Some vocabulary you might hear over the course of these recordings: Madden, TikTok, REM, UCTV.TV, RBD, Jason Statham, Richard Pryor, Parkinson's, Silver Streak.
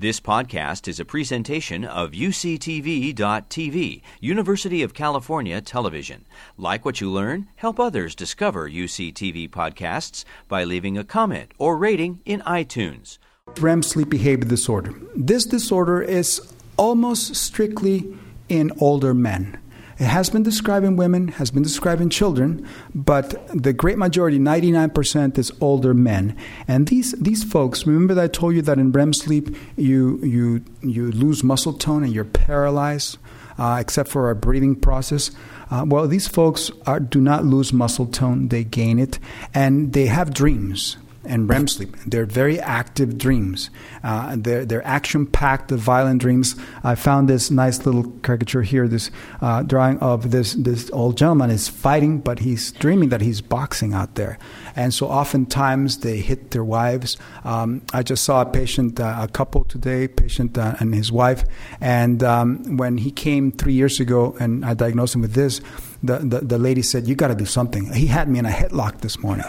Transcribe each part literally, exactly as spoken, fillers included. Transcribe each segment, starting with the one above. This podcast is a presentation of U C T V dot T V, University of California Television. Like what you learn? Help others discover U C T V podcasts by leaving a comment or rating in iTunes. R E M sleep behavior disorder. This disorder is almost strictly in older men. It has been described in women, has been described in children, but the great majority, ninety-nine percent, is older men. And these these folks, remember that I told you that in R E M sleep, you you you lose muscle tone and you're paralyzed, uh, except for our breathing process. Uh, well, these folks are, do not lose muscle tone. They gain it, and they have dreams. And R E M sleep, they're very active dreams. Uh, they're they're action-packed, violent dreams. I found this nice little caricature here, this uh, drawing of this this old gentleman is fighting, but he's dreaming that he's boxing out there. And so oftentimes they hit their wives. Um, I just saw a patient, uh, a couple today, patient uh, and his wife. And um, when he came three years ago, and I diagnosed him with this, the the, the lady said, "You got to do something." He had me in a headlock this morning.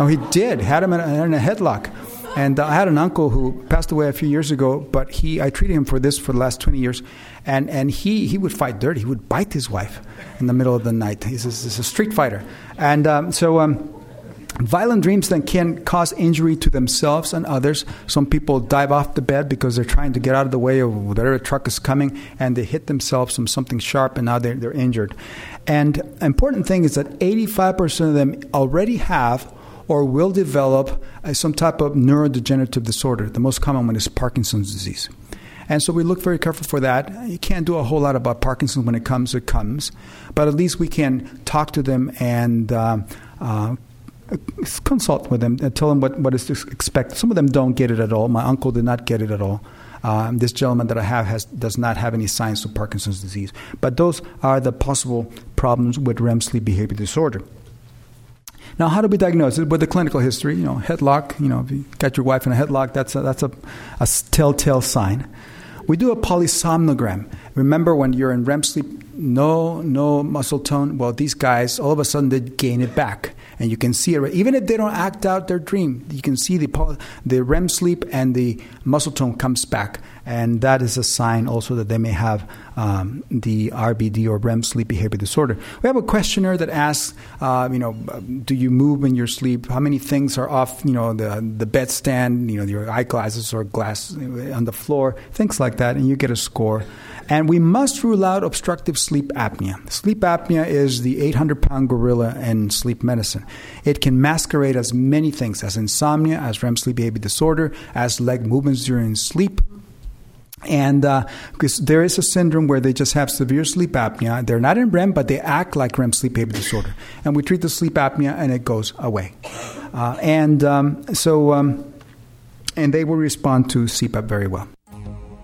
Oh, he did. Had him in a, in a headlock. And uh, I had an uncle who passed away a few years ago, but he I treated him for this for the last twenty years. And, and he, he would fight dirty. He would bite his wife in the middle of the night. He's a, he's a street fighter. And um, so um, violent dreams then can cause injury to themselves and others. Some people dive off the bed because they're trying to get out of the way of whatever truck is coming, and they hit themselves from something sharp, and now they're, they're injured. And the important thing is that eighty-five percent of them already have or will develop uh, some type of neurodegenerative disorder. The most common one is Parkinson's disease. And so we look very careful for that. You can't do a whole lot about Parkinson's when it comes, it comes. But at least we can talk to them and uh, uh, consult with them and tell them what, what is to expect. Some of them don't get it at all. My uncle did not get it at all. Um, this gentleman that I have has does not have any signs of Parkinson's disease. But those are the possible problems with R E M sleep behavior disorder. Now, how do we diagnose it? With the clinical history, you know, headlock, you know, if you got your wife in a headlock, that's a, that's a, a telltale sign. We do a polysomnogram. Remember, when you're in R E M sleep, no no muscle tone. Well, these guys, all of a sudden, they gain it back. And you can see it. Even if they don't act out their dream, you can see the poly, the R E M sleep and the muscle tone comes back. And that is a sign also that they may have um, the R B D or R E M sleep behavior disorder. We have a questionnaire that asks, uh, you know, do you move in your sleep? How many things are off, you know, the the bedstand, you know, your eyeglasses or glass on the floor, things like that. And you get a score. And we must rule out obstructive sleep apnea. Sleep apnea is the eight hundred pound gorilla in sleep medicine. It can masquerade as many things, as insomnia, as R E M sleep behavior disorder, as leg movements during sleep. And uh, because there is a syndrome where they just have severe sleep apnea. They're not in R E M, but they act like R E M sleep behavior disorder. And we treat the sleep apnea, and it goes away. Uh, and um, so, um, and they will respond to C PAP very well.